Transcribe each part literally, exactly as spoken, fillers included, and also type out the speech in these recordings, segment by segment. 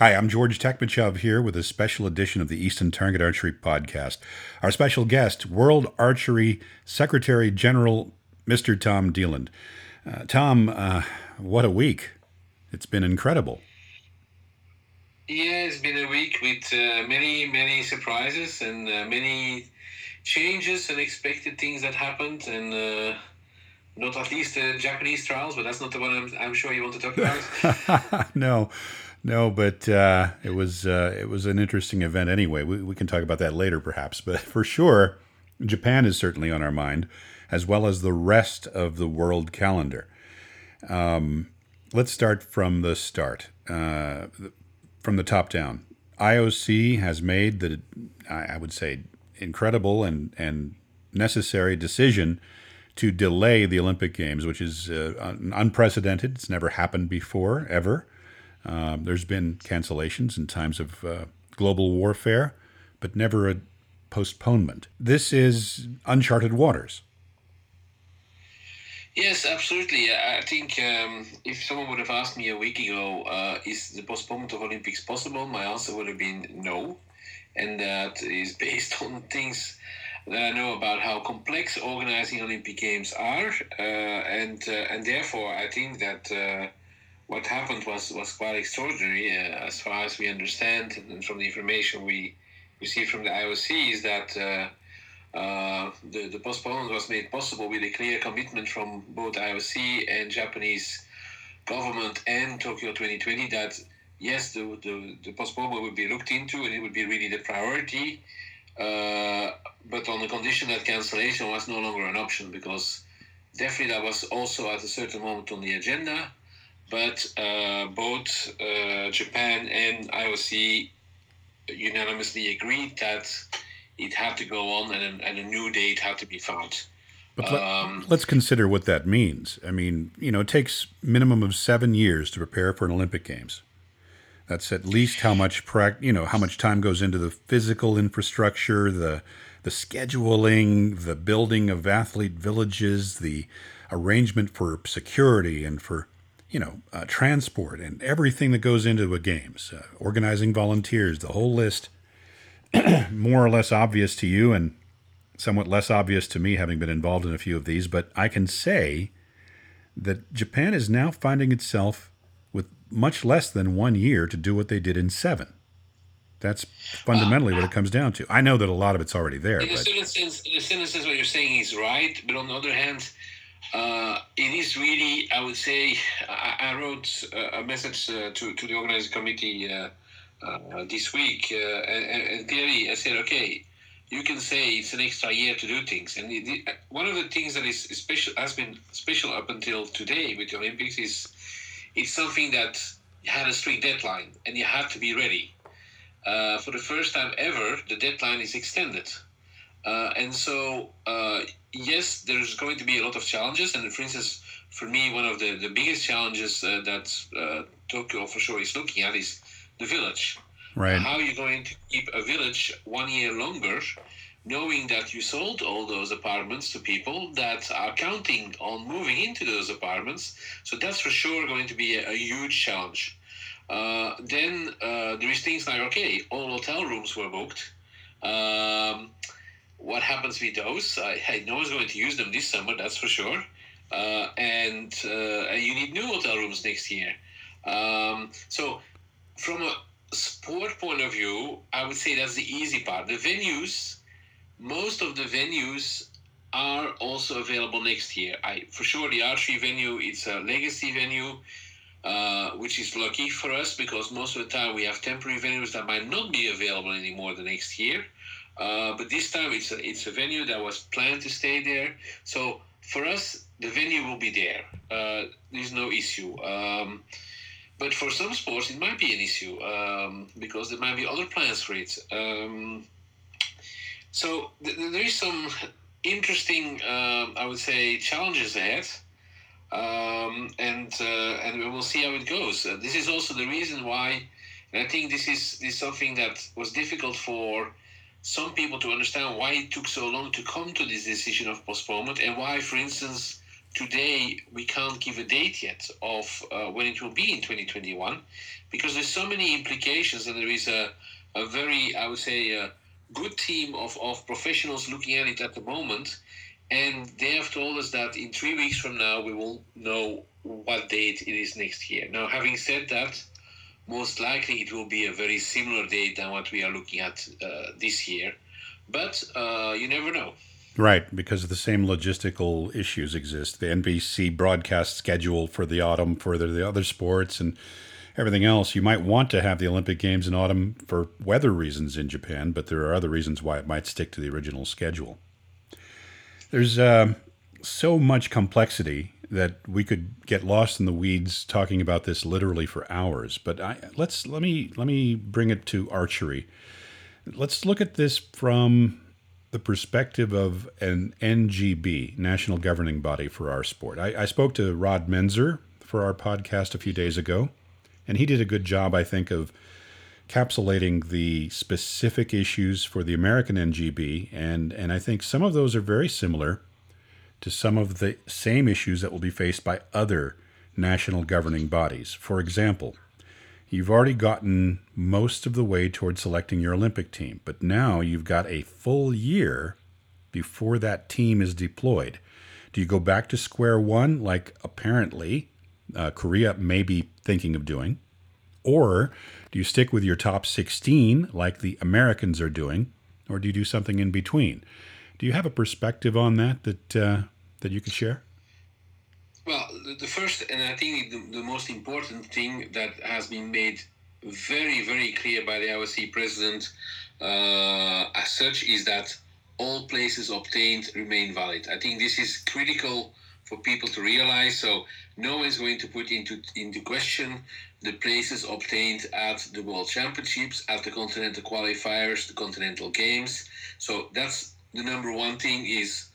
Hi, I'm George Tekmichov here with a special edition of the Easton Target Archery Podcast. Our special guest, World Archery Secretary General, Mister Tom Dielen. Uh, Tom, uh, what a week. It's been incredible. Yeah, it's been a week with uh, many, many surprises and uh, many changes and unexpected things that happened. And uh, not at least the uh, Japanese trials, but that's not the one I'm, I'm sure you want to talk about. No. No, but uh, it was uh, it was an interesting event anyway. We, we can talk about that later perhaps. But for sure, Japan is certainly on our mind, as well as the rest of the world calendar. Um, let's start from the start, uh, from the top down. I O C has made the, I would say, incredible and, and necessary decision to delay the Olympic Games, which is uh, un- unprecedented. It's never happened before, ever. Um, there's been cancellations in times of uh, global warfare, but never a postponement. This is uncharted waters. Yes, absolutely. I think um, if someone would have asked me a week ago, uh, is the postponement of Olympics possible? My answer would have been no. And that is based on things that I know about how complex organizing Olympic Games are. Uh, and, uh, and therefore, I think that... Uh, What happened was, was quite extraordinary, uh, as far as we understand, and from the information we received from the I O C, is that uh, uh, the, the postponement was made possible with a clear commitment from both I O C and Japanese government and Tokyo twenty twenty that, yes, the, the, the postponement would be looked into and it would be really the priority, uh, but on the condition that cancellation was no longer an option, because definitely that was also at a certain moment on the agenda. But uh, both uh, Japan and I O C unanimously agreed that it had to go on and a, and a new date had to be found. But um, let, let's consider what that means. I mean, you know, it takes minimum of seven years to prepare for an Olympic Games. That's at least how much, pra- you know, how much time goes into the physical infrastructure, the the scheduling, the building of athlete villages, the arrangement for security and for... you know, uh, transport and everything that goes into a games, uh, organizing volunteers, the whole list, more or less obvious to you and somewhat less obvious to me, having been involved in a few of these. But I can say that Japan is now finding itself with much less than one year to do what they did in seven. That's fundamentally well, uh, what it comes down to. I know that a lot of it's already there. In a certain sense, in a certain sense, what you're saying is right. But on the other hand, Uh, it is really, I would say, I, I wrote uh, a message uh, to, to the organizing committee uh, uh, this week, uh, and, and clearly I said, okay, you can say it's an extra year to do things. And it, it, one of the things that is special has been special up until today with the Olympics is it's something that had a strict deadline, and you have to be ready. Uh, for the first time ever, the deadline is extended. Uh, and so, uh, yes, there's going to be a lot of challenges. And for instance, for me, one of the, the biggest challenges uh, that uh, Tokyo for sure is looking at is the village. Right. How are you going to keep a village one year longer, knowing that you sold all those apartments to people that are counting on moving into those apartments? So that's for sure going to be a, a huge challenge. Uh, then uh, there is things like, okay, all hotel rooms were booked. Um, What happens with those? I, I no one's going to use them this summer, that's for sure. Uh, and uh, you need new hotel rooms next year. Um, so from a sport point of view, I would say that's the easy part. The venues, most of the venues are also available next year. I for sure, the archery venue, it's a legacy venue, uh, which is lucky for us because most of the time we have temporary venues that might not be available anymore the next year. Uh, but this time it's a, it's a venue that was planned to stay there. So for us, the venue will be there. Uh, there's no issue. Um, but for some sports, it might be an issue um, because there might be other plans for it. Um, so th- there is some interesting, uh, I would say, challenges ahead. Um, and uh, and we will see how it goes. Uh, this is also the reason why, and I think this is, this is something that was difficult for some people to understand why it took so long to come to this decision of postponement and why, for instance, today we can't give a date yet of uh, when it will be in twenty twenty-one, because there's so many implications, and there is a, a very, I would say, a good team of, of professionals looking at it at the moment, and they have told us that in three weeks from now we will know what date it is next year. Now, having said that, most likely it will be a very similar date than what we are looking at uh, this year, but uh, you never know. Right, because the same logistical issues exist. The N B C broadcast schedule for the autumn for the, the other sports and everything else. You might want to have the Olympic Games in autumn for weather reasons in Japan, but there are other reasons why it might stick to the original schedule. There's uh, so much complexity that we could get lost in the weeds talking about this literally for hours. But I, let's let me let me bring it to archery. Let's look at this from the perspective of an N G B, national governing body for our sport. I, I spoke to Rod Menzer for our podcast a few days ago, and he did a good job, I think, of encapsulating the specific issues for the American N G B, and, and I think some of those are very similar to some of the same issues that will be faced by other national governing bodies. For example, you've already gotten most of the way toward selecting your Olympic team, but now you've got a full year before that team is deployed. Do you go back to square one, like apparently uh, Korea may be thinking of doing, or do you stick with your top sixteen like the Americans are doing, or do you do something in between? Do you have a perspective on that that, uh, that you can share? Well, the first, and I think the, the most important thing that has been made very, very clear by the I O C president uh, as such is that all places obtained remain valid. I think this is critical for people to realize. So no one's going to put into into question the places obtained at the World Championships, at the Continental Qualifiers, the Continental Games. So that's the number one thing is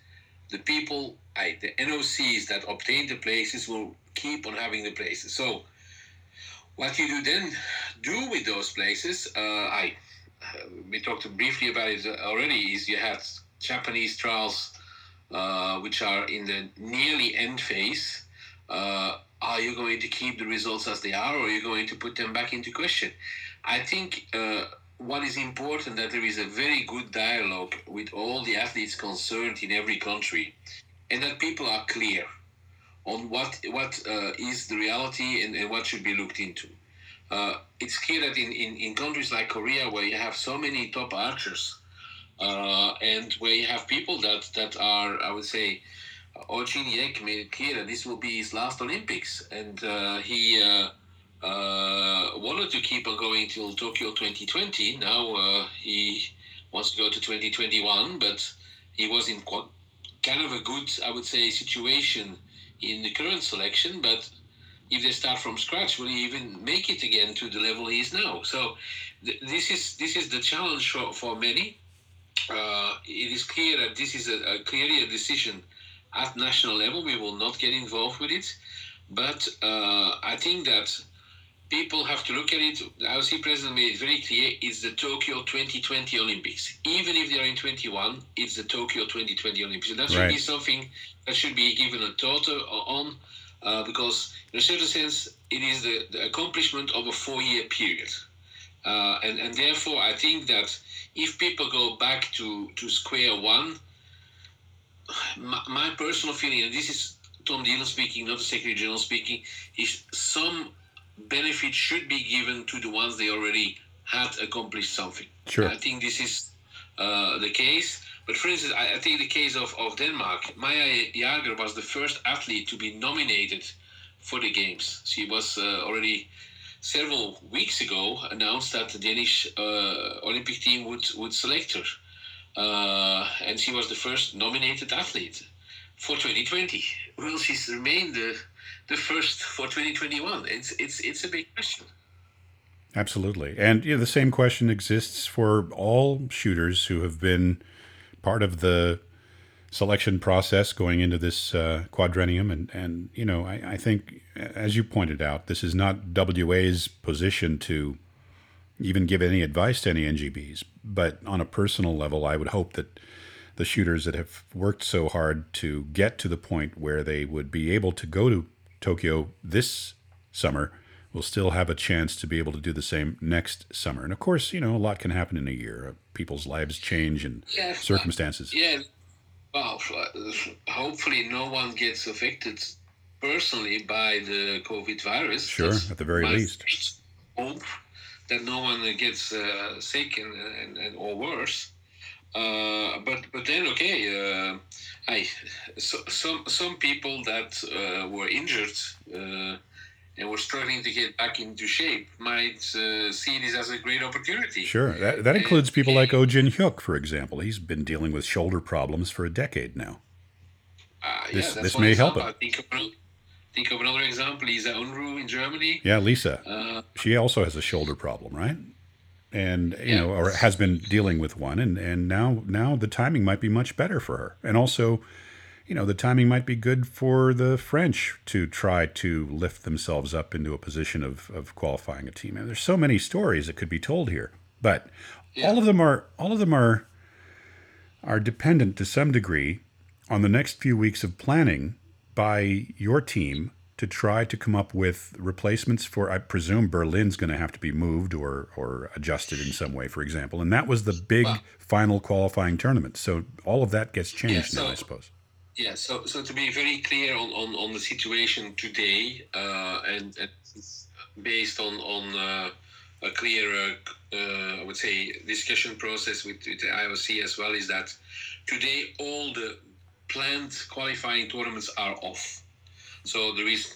the people, the N O Cs that obtain the places will keep on having the places. So what you do then do with those places, uh, I uh, we talked briefly about it already, is you have Japanese trials uh, which are in the nearly end phase. Uh, are you going to keep the results as they are, or are you going to put them back into question? I think uh, what is important that there is a very good dialogue with all the athletes concerned in every country, and that people are clear on what what uh, is the reality and, and what should be looked into. Uh, it's clear that in, in, in countries like Korea, where you have so many top archers, uh, and where you have people that, that are, I would say, Ojin Hyuk made it clear that this will be his last Olympics, and uh, he uh, uh, wanted to keep on going till Tokyo twenty twenty. Now uh, he wants to go to twenty twenty-one, but he was in quad- kind of a good, I would say, situation in the current selection, but if they start from scratch, will he even make it again to the level he is now? So th- this is this is the challenge for, for many. Uh, it is clear that this is a, a clearly a decision at national level. We will not get involved with it, but uh, I think that people have to look at it. The I O C president made it very clear, it's the Tokyo twenty twenty Olympics. Even if they're in twenty-one, it's the Tokyo twenty twenty Olympics. And that should right. be something that should be given a thought on, uh, because in a certain sense, it is the, the accomplishment of a four-year period. Uh, and, and therefore, I think that if people go back to, to square one, my, my personal feeling, and this is Tom Dielen speaking, not the Secretary General speaking, is some benefit should be given to the ones they already had accomplished something. Sure. I think this is uh, the case. But for instance, I, I think the case of, of Denmark, Maya Jager was the first athlete to be nominated for the Games. She was uh, already several weeks ago announced that the Danish uh, Olympic team would, would select her. Uh, and she was the first nominated athlete for twenty twenty. Well, she's remained the... Uh, the first for twenty twenty-one. It's it's it's a big question. Absolutely. And you know, the same question exists for all shooters who have been part of the selection process going into this uh, quadrennium. And, and you know, I, I think, as you pointed out, this is not W A's position to even give any advice to any N G Bs. But on a personal level, I would hope that the shooters that have worked so hard to get to the point where they would be able to go to Tokyo this summer will still have a chance to be able to do the same next summer. And of course, you know, a lot can happen in a year. People's lives change and yeah, circumstances. Yeah. Well, hopefully no one gets affected personally by the COVID virus. Sure, that's at the very least. Hope that no one gets uh, sick and, and, and or worse. Uh, but but then okay, uh, I so, some some people that uh, were injured uh, and were struggling to get back into shape might uh, see this as a great opportunity. Sure, that that includes and, people like Ojin Hyuk, for example. He's been dealing with shoulder problems for a decade now. Uh, this yeah, that's this may help him. Think of, another, think of another example: Lisa Unruh in Germany. Yeah, Lisa. Uh, she also has a shoulder problem, right? And, you yeah. know, or has been dealing with one. And, and now now the timing might be much better for her. And also, you know, the timing might be good for the French to try to lift themselves up into a position of, of qualifying a team. And there's so many stories that could be told here. But yeah. all of them are all of them are are dependent to some degree on the next few weeks of planning by your team to try to come up with replacements for, I presume Berlin's going to have to be moved or or adjusted in some way, for example. And that was the big wow. final qualifying tournament. So all of that gets changed yeah, so, now, I suppose. Yeah, so so to be very clear on, on, on the situation today uh, and, and based on, on uh, a clear, uh, uh, I would say, discussion process with, with the I O C as well, is that today all the planned qualifying tournaments are off. So there is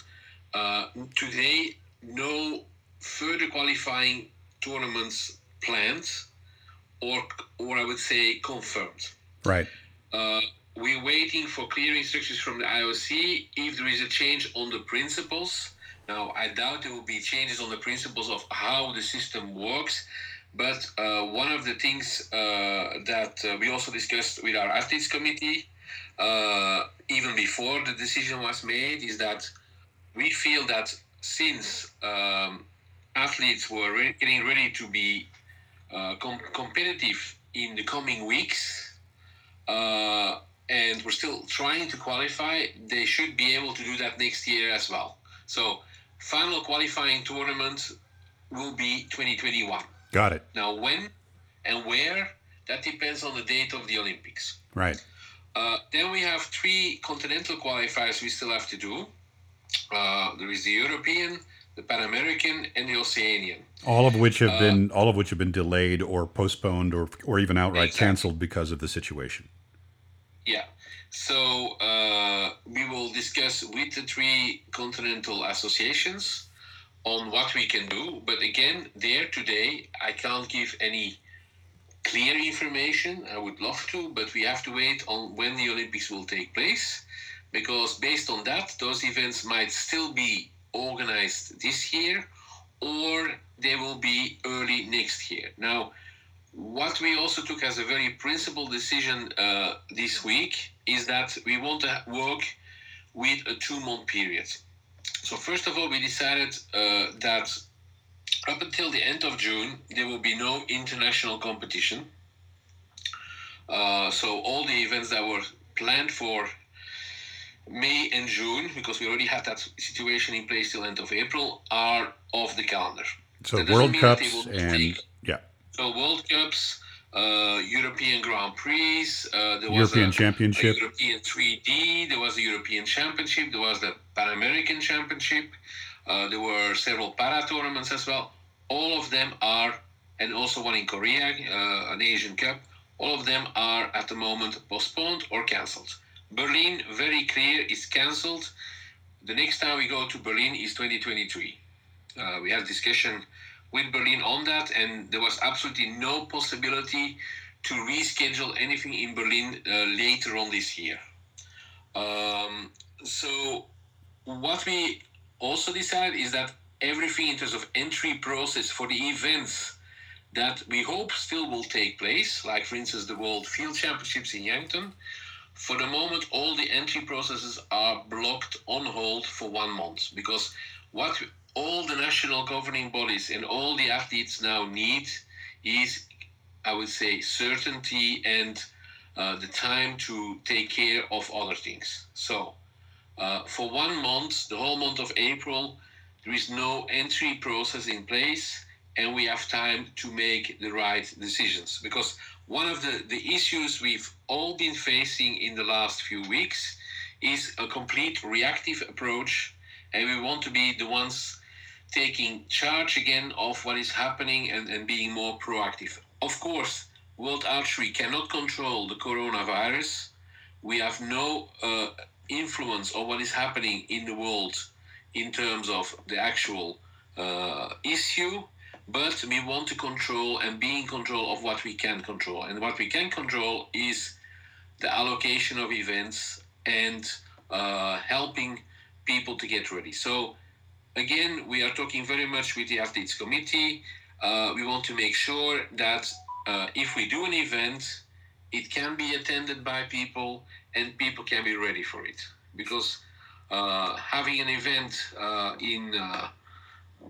uh, today no further qualifying tournaments planned, or or I would say confirmed. Right. Uh, we're waiting for clear instructions from the I O C if there is a change on the principles. Now I doubt there will be changes on the principles of how the system works, but uh, one of the things uh, that uh, we also discussed with our athletes committee. Uh, even before the decision was made, is that we feel that since um, athletes were re- getting ready to be uh, com- competitive in the coming weeks uh, and we're still trying to qualify, they should be able to do that next year as well. So final qualifying tournament will be twenty twenty-one. Got it. Now when and where, that depends on the date of the Olympics. Right. Uh, then we have three continental qualifiers we still have to do. Uh, there is the European, the Pan American, and the Oceanian. All of which have uh, been all of which have been delayed or postponed or or even outright exactly. cancelled because of the situation. Yeah. So uh, we will discuss with the three continental associations on what we can do. But again, there today, I can't give any clear information. I would love to, but we have to wait on when the Olympics will take place, because based on that, those events might still be organized this year, or they will be early next year. Now, what we also took as a very principled decision uh, this week is that we want to work with a two-month period. So first of all, we decided uh, that up until the end of June, there will be no international competition. Uh, so all the events that were planned for May and June, because we already had that situation in place till end of April, are off the calendar. So World Cups and yeah. So World Cups, uh, European Grand Prix, uh, there was European Championship, European three D, there was the European Championship, there was the Pan American Championship. Uh, there were several para tournaments as well. All of them are, and also one in Korea, uh, an Asian Cup, all of them are at the moment postponed or cancelled. Berlin, very clear, is cancelled. The next time we go to Berlin is twenty twenty-three. Uh, we had a discussion with Berlin on that, and there was absolutely no possibility to reschedule anything in Berlin uh, later on this year. Um, so what we also decided is that everything in terms of entry process for the events that we hope still will take place, like for instance the World Field Championships in Yankton, for the moment all the entry processes are blocked on hold for one month because what all the national governing bodies and all the athletes now need is, I would say, certainty and uh, the time to take care of other things. So uh, for one month, the whole month of April, there is no entry process in place, and we have time to make the right decisions. Because one of the, the issues we've all been facing in the last few weeks is a complete reactive approach, and we want to be the ones taking charge again of what is happening and, and being more proactive. Of course, World Archery cannot control the coronavirus. We have no uh, influence on what is happening in the world in terms of the actual uh, issue, but we want to control and be in control of what we can control. And what we can control is the allocation of events and uh, helping people to get ready. So again, we are talking very much with the athletes committee. Uh, we want to make sure that uh, if we do an event, it can be attended by people and people can be ready for it. Because uh, having an event uh, in uh,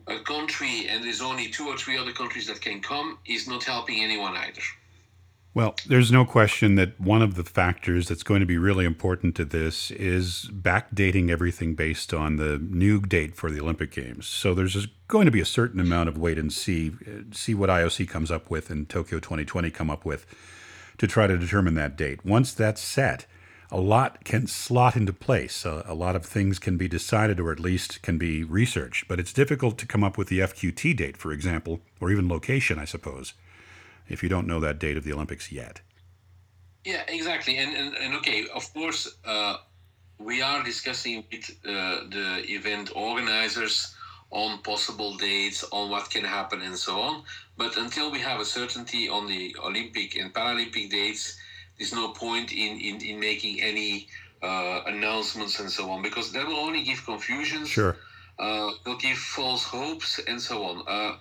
a country and there's only two or three other countries that can come is not helping anyone either. Well, there's no question that one of the factors that's going to be really important to this is backdating everything based on the new date for the Olympic Games. So there's going to be a certain amount of wait and see, see what I O C comes up with and Tokyo twenty twenty come up with to try to determine that date. Once that's set, a lot can slot into place. A, a lot of things can be decided or at least can be researched. But it's difficult to come up with the F Q T date, for example, or even location, I suppose, if you don't know that date of the Olympics yet. Yeah, exactly. And, and, and okay, of course, uh, we are discussing with uh, the event organizers on possible dates, on what can happen and so on. But until we have a certainty on the Olympic and Paralympic dates, there's no point in, in, in making any uh, announcements and so on, because that will only give confusion. Sure. Uh, it'll give false hopes and so on. Uh,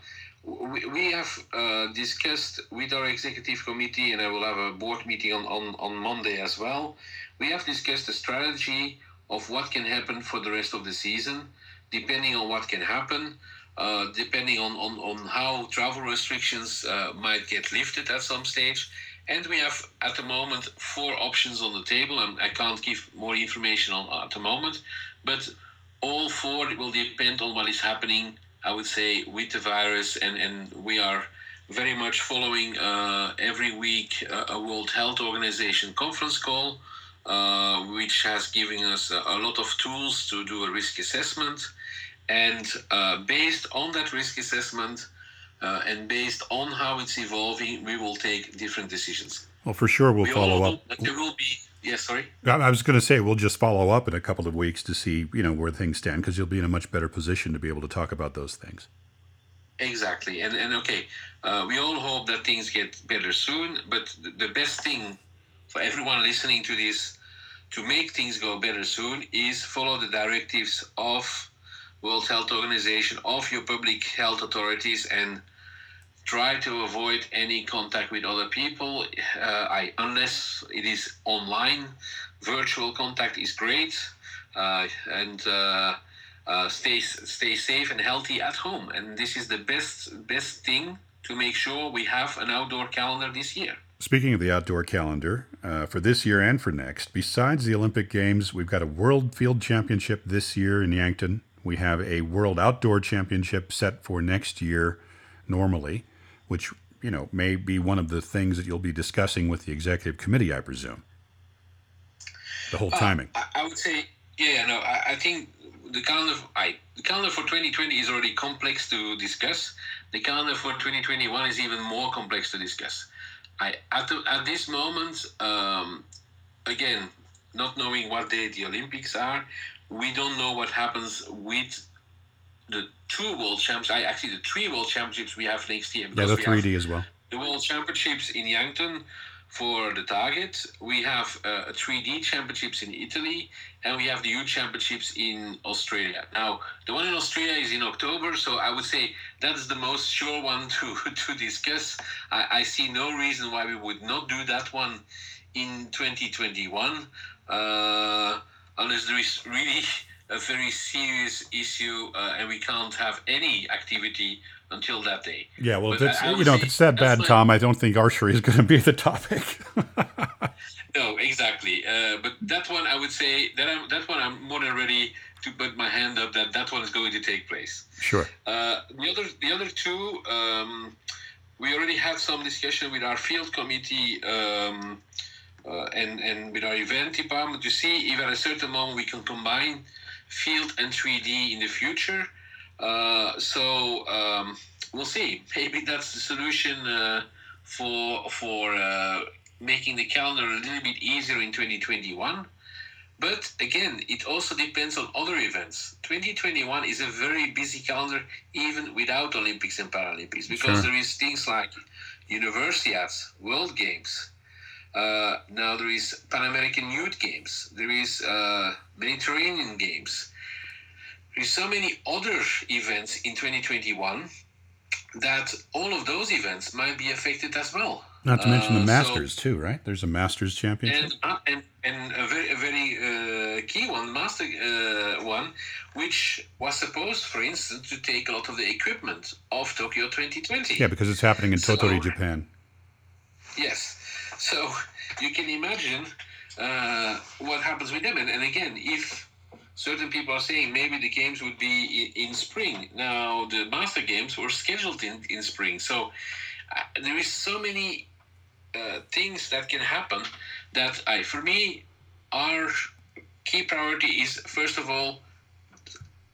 We have uh, discussed with our executive committee, and I will have a board meeting on, on, on Monday as well. We have discussed the strategy of what can happen for the rest of the season, depending on what can happen, uh, depending on, on, on how travel restrictions uh, might get lifted at some stage. And we have, at the moment, four options on the table, and I can't give more information on at the moment, but all four will depend on what is happening, I would say, with the virus, and, and we are very much following uh, every week uh, a World Health Organization conference call, uh, which has given us a, a lot of tools to do a risk assessment. And uh, based on that risk assessment uh, and based on how it's evolving, we will take different decisions. Well, for sure, we'll we follow up. There will be. Yeah, sorry. I was going to say we'll just follow up in a couple of weeks to see, you know, where things stand, because you'll be in a much better position to be able to talk about those things. Exactly. And, and okay, uh, we all hope that things get better soon, but the best thing for everyone listening to this to make things go better soon is follow the directives of World Health Organization, of your public health authorities, and try to avoid any contact with other people, uh, I, unless it is online. Virtual contact is great, uh, and uh, uh, stay stay safe and healthy at home. And this is the best best thing to make sure we have an outdoor calendar this year. Speaking of the outdoor calendar, uh, for this year and for next, besides the Olympic Games, we've got a World Field Championship this year in Yankton. We have a World Outdoor Championship set for next year, normally, which, you know, may be one of the things that you'll be discussing with the executive committee, I presume. The whole uh, timing. I, I would say, yeah, no, I, I think the calendar, I, the calendar for twenty twenty is already complex to discuss. The calendar for twenty twenty-one is even more complex to discuss. I at, the, at this moment, um, again, not knowing what day the Olympics are, we don't know what happens with the two world champs, I actually the three world championships we have next year. Yeah, the three D as well. The world championships in Yankton for the target. We have uh, a three D championships in Italy, and we have the youth championships in Australia. Now, the one in Australia is in October, so I would say that's the most sure one to, to discuss. I, I see no reason why we would not do that one in twenty twenty-one, uh, unless there is really a very serious issue, uh, and we can't have any activity until that day. Yeah, well, if it's, you know, if it's that bad, Tom, I don't think archery is going to be the topic. No, exactly. Uh, but that one, I would say that I'm, that one I'm more than ready to put my hand up that that one is going to take place. Sure. Uh, the other, the other two, um, we already had some discussion with our field committee um, uh, and and with our event department to see if at a certain moment we can combine field and three D in the future. Uh, so um, we'll see. Maybe that's the solution uh, for for. Uh, making the calendar a little bit easier in twenty twenty-one. But again, it also depends on other events. twenty twenty-one is a very busy calendar, even without Olympics and Paralympics, because sure. there is things like Universiads, World Games. Uh, now there is Pan American Youth Games. There is uh, Mediterranean Games. There's so many other events in twenty twenty-one that all of those events might be affected as well. Not to mention the Masters, uh, so, too, right? There's a Masters championship. And, uh, and, and a very, a very uh, key one, Master uh, one, which was supposed, for instance, to take a lot of the equipment of Tokyo twenty twenty. Yeah, because it's happening in Totori, so, Japan. Yes. So you can imagine uh, what happens with them. And, and again, if certain people are saying maybe the games would be in, in spring. Now, the Master Games were scheduled in, in spring. So uh, there is so many... Uh, things that can happen that I, for me, our key priority is, first of all,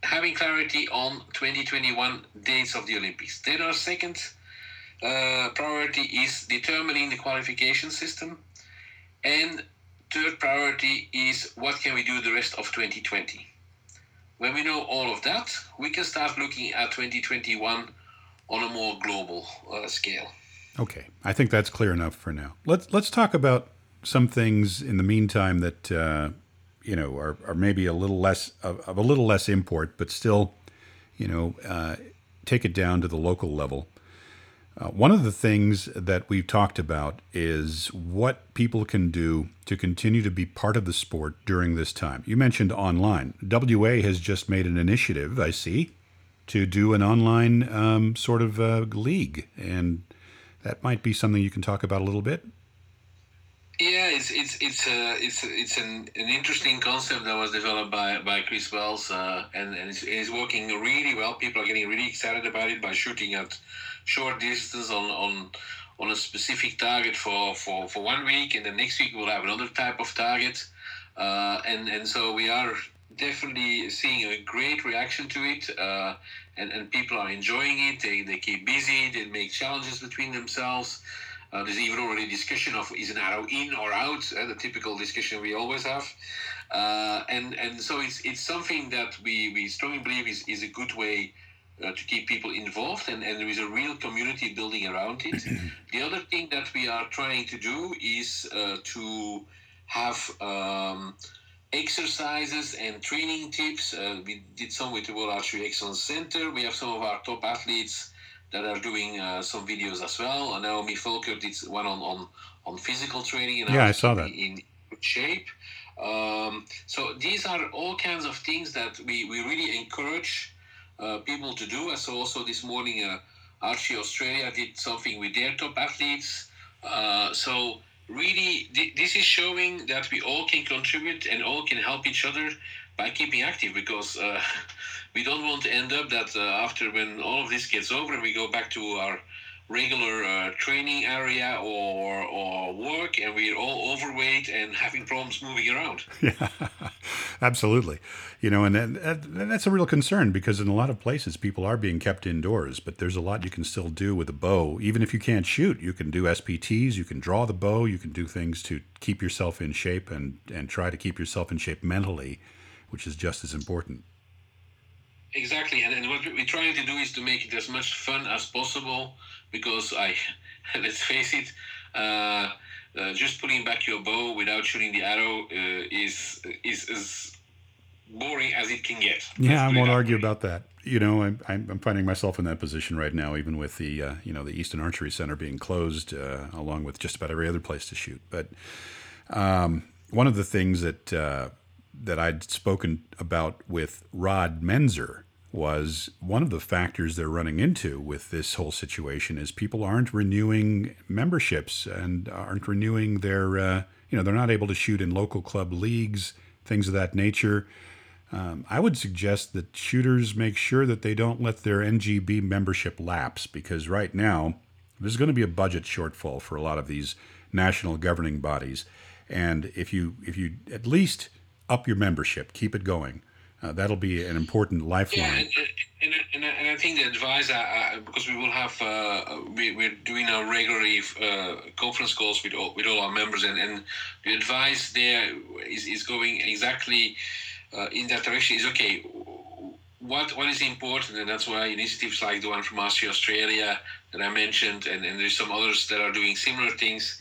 having clarity on twenty twenty-one dates of the Olympics. Then our second uh, priority is determining the qualification system. And third priority is what can we do the rest of twenty twenty. When we know all of that, we can start looking at twenty twenty-one on a more global uh, scale. Okay, I think that's clear enough for now. Let's let's talk about some things in the meantime that uh, you know are, are maybe a little less of, of a little less import, but still, you know, uh, take it down to the local level. Uh, one of the things that we've talked about is what people can do to continue to be part of the sport during this time. You mentioned online. W A has just made an initiative, I see, to do an online um, sort of uh, league and. That might be something you can talk about a little bit. Yeah, it's it's it's a it's it's an, an interesting concept that was developed by, by Chris Wells, uh, and and it's, it's working really well. People are getting really excited about it by shooting at short distance on on, on a specific target for, for, for one week, and then next week we'll have another type of target, uh, and and so we are definitely seeing a great reaction to it. Uh, And, and people are enjoying it, they, they keep busy, they make challenges between themselves. Uh, there's even already discussion of is an arrow in or out, uh, the typical discussion we always have. Uh, and, and so it's it's something that we, we strongly believe is, is a good way uh, to keep people involved, and, and there is a real community building around it. The other thing that we are trying to do is uh, to have... Um, exercises and training tips. Uh, we did some with the World Archery Excellence Center. We have some of our top athletes that are doing uh, some videos as well. And Naomi Folkert did one on, on, on physical training. And yeah, I saw that. In shape. Um, so these are all kinds of things that we, we really encourage uh, people to do. I saw also this morning uh, Archery Australia did something with their top athletes. Uh, so Really, th- this is showing that we all can contribute and all can help each other by keeping active, because uh, we don't want to end up that uh, after when all of this gets over and we go back to our regular uh, training area or or work and we're all overweight and having problems moving around. Yeah, absolutely. You know, and that, that's a real concern, because in a lot of places people are being kept indoors, but there's a lot you can still do with a bow. Even if you can't shoot, you can do S P Ts, you can draw the bow, you can do things to keep yourself in shape and, and try to keep yourself in shape mentally, which is just as important. Exactly, and, and what we're trying to do is to make it as much fun as possible, because I, let's face it, uh, uh, just pulling back your bow without shooting the arrow uh, is is as boring as it can get. Yeah, I won't argue about that. You know, I'm I'm finding myself in that position right now, even with the uh, you know the Easton Archery Center being closed, uh, along with just about every other place to shoot. But um, one of the things that uh, that I'd spoken about with Rod Menzer was one of the factors they're running into with this whole situation is people aren't renewing memberships and aren't renewing their uh, you know, they're not able to shoot in local club leagues, things of that nature. Um, I would suggest that shooters make sure that they don't let their N G B membership lapse, because right now there's going to be a budget shortfall for a lot of these national governing bodies. And if you if you at least up your membership, keep it going, uh, that'll be an important lifeline. Yeah, and, and, and, and I think the advice, uh, because we will have, uh, we, we're doing our regular uh, conference calls with all, with all our members, and, and the advice there is, is going exactly Uh, in that direction. Is okay, what what is important, and that's why initiatives like the one from Archery Australia that I mentioned, and, and there's some others that are doing similar things,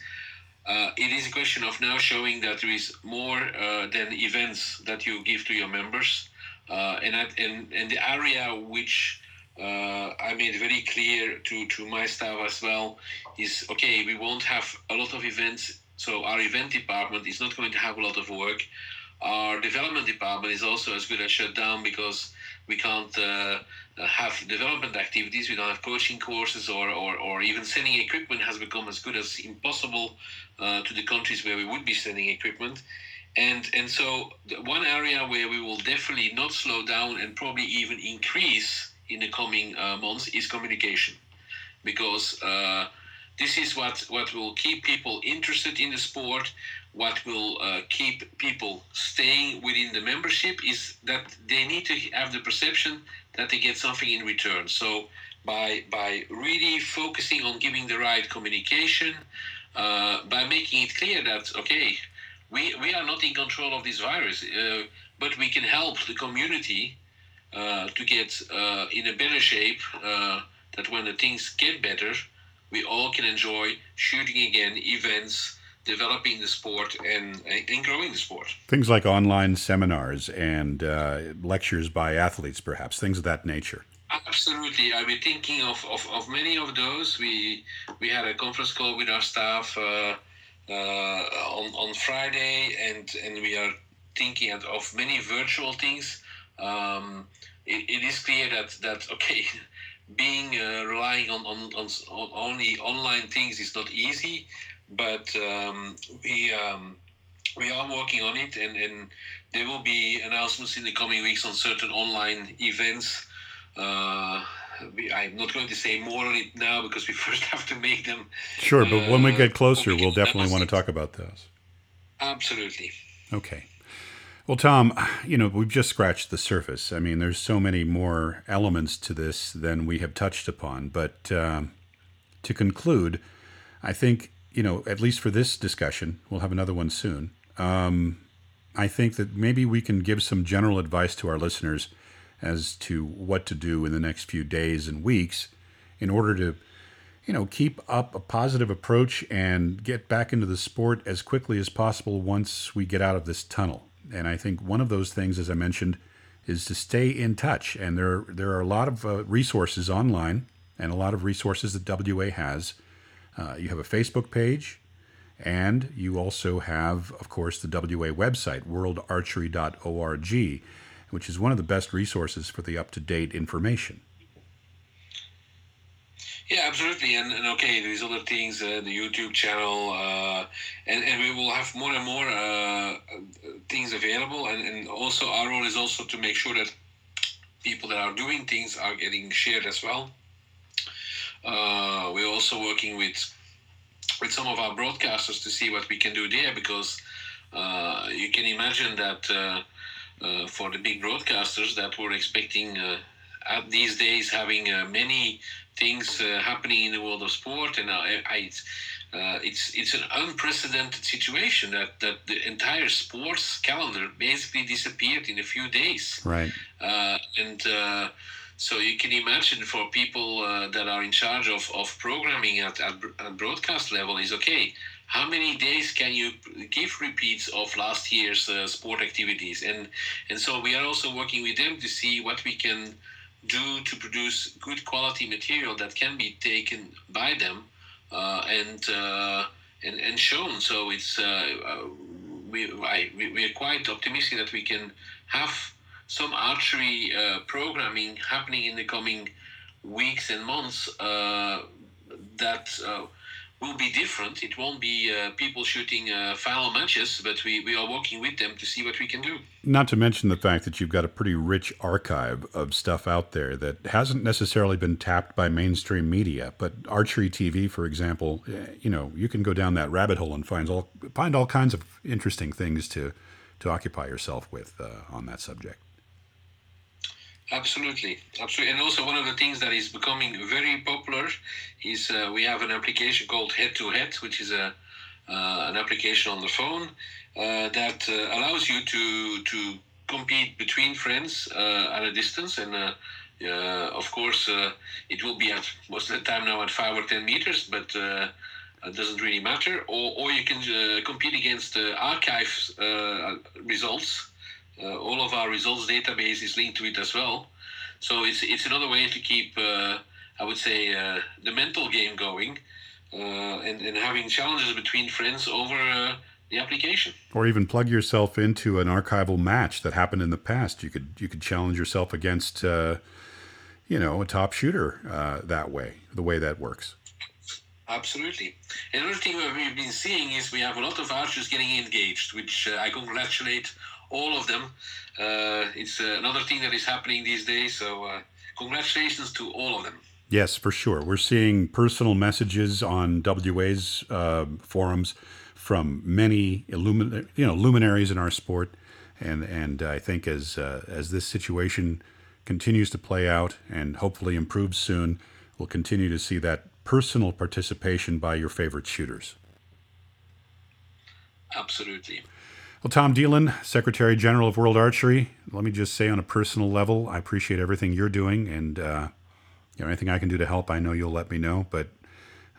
uh, it is a question of now showing that there is more uh, than events that you give to your members, uh, and, at, and and the area which uh, I made very clear to, to my staff as well is, okay, we won't have a lot of events, so our event department is not going to have a lot of work. Our development department is also as good as shut down because we can't uh, have development activities. We don't have coaching courses, or, or, or even sending equipment has become as good as impossible uh, to the countries where we would be sending equipment. And and so the one area where we will definitely not slow down and probably even increase in the coming uh, months is communication, because uh, this is what, what will keep people interested in the sport. What will uh, keep people staying within the membership is that they need to have the perception that they get something in return. So by by really focusing on giving the right communication, uh, by making it clear that, okay, we, we are not in control of this virus, uh, but we can help the community uh, to get uh, in a better shape, uh, that when the things get better, we all can enjoy shooting again, events, developing the sport, and, and growing the sport. Things like online seminars and uh, lectures by athletes, perhaps, things of that nature. Absolutely. I've been thinking of, of, of many of those. We we had a conference call with our staff uh, uh, on, on Friday, and, and we are thinking of many virtual things. Um, it, it is clear that, that okay, being uh, relying on, on, on, on only online things is not easy. But um, we um, we are working on it, and, and there will be announcements in the coming weeks on certain online events. Uh, we, I'm not going to say more on it now because we first have to make them. Sure, but uh, when we get closer, we we'll definitely want to talk about those. Absolutely. Okay. Well, Tom, you know, we've just scratched the surface. I mean, there's so many more elements to this than we have touched upon. But um, to conclude, I think, you know, at least for this discussion, we'll have another one soon. Um, I think that maybe we can give some general advice to our listeners as to what to do in the next few days and weeks in order to, you know, keep up a positive approach and get back into the sport as quickly as possible once we get out of this tunnel. And I think one of those things, as I mentioned, is to stay in touch. And there, there are a lot of uh, resources online and a lot of resources that W A has. Uh, you have a Facebook page, and you also have, of course, the W A website, world archery dot org, which is one of the best resources for the up-to-date information. Yeah, absolutely. And, and okay, there's other things, uh, the YouTube channel, uh, and, and we will have more and more uh, things available. And, and also our role is also to make sure that people that are doing things are getting shared as well. Uh, we're also working with with some of our broadcasters to see what we can do there, because uh, you can imagine that uh, uh, for the big broadcasters that we're expecting uh, at these days having uh, many things uh, happening in the world of sport, and I, I, it's, uh, it's it's an unprecedented situation that, that the entire sports calendar basically disappeared in a few days. Right. Uh, and. Uh, So you can imagine for people uh, that are in charge of, of programming at, at, at broadcast level is, okay, how many days can you give repeats of last year's uh, sport activities? And and so we are also working with them to see what we can do to produce good quality material that can be taken by them uh, and, uh, and and shown. So it's uh, we, I, we we are quite optimistic that we can have some archery uh, programming happening in the coming weeks and months uh, that uh, will be different. It won't be uh, people shooting uh, final matches, but we, we are working with them to see what we can do. Not to mention the fact that you've got a pretty rich archive of stuff out there that hasn't necessarily been tapped by mainstream media, but Archery T V, for example, you know, you can go down that rabbit hole and find all, find all kinds of interesting things to, to occupy yourself with uh, on that subject. Absolutely, absolutely, and also one of the things that is becoming very popular is uh, we have an application called Head to Head, which is a uh, an application on the phone uh, that uh, allows you to to compete between friends uh, at a distance, and uh, uh, of course uh, it will be at most of the time now at five or ten meters, but uh, it doesn't really matter. Or or you can uh, compete against uh, archive uh, results. Uh, all of our results database is linked to it as well, so it's it's another way to keep uh, I would say uh, the mental game going, uh, and and having challenges between friends over uh, the application. Or even plug yourself into an archival match that happened in the past. You could you could challenge yourself against uh, you know, a top shooter uh, that way. The way that works. Absolutely. Another thing that we've been seeing is we have a lot of archers getting engaged, which uh, I congratulate. All of them. Uh, it's uh, another thing that is happening these days. So uh, congratulations to all of them. Yes, for sure. We're seeing personal messages on W A's uh, forums from many illumin- you know, luminaries in our sport. And and I think as uh, as this situation continues to play out and hopefully improves soon, we'll continue to see that personal participation by your favorite shooters. Absolutely. Well, Tom Dielen, Secretary General of World Archery, let me just say on a personal level, I appreciate everything you're doing, and uh, you know, anything I can do to help, I know you'll let me know. But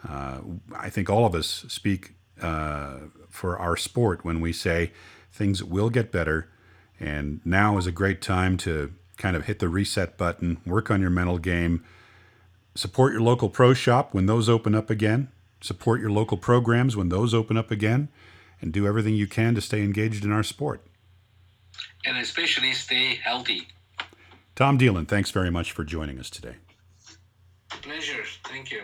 uh, I think all of us speak uh, for our sport when we say things will get better, and now is a great time to kind of hit the reset button, work on your mental game, support your local pro shop when those open up again, support your local programs when those open up again, and do everything you can to stay engaged in our sport. And especially stay healthy. Tom Dielen, thanks very much for joining us today. Pleasure. Thank you.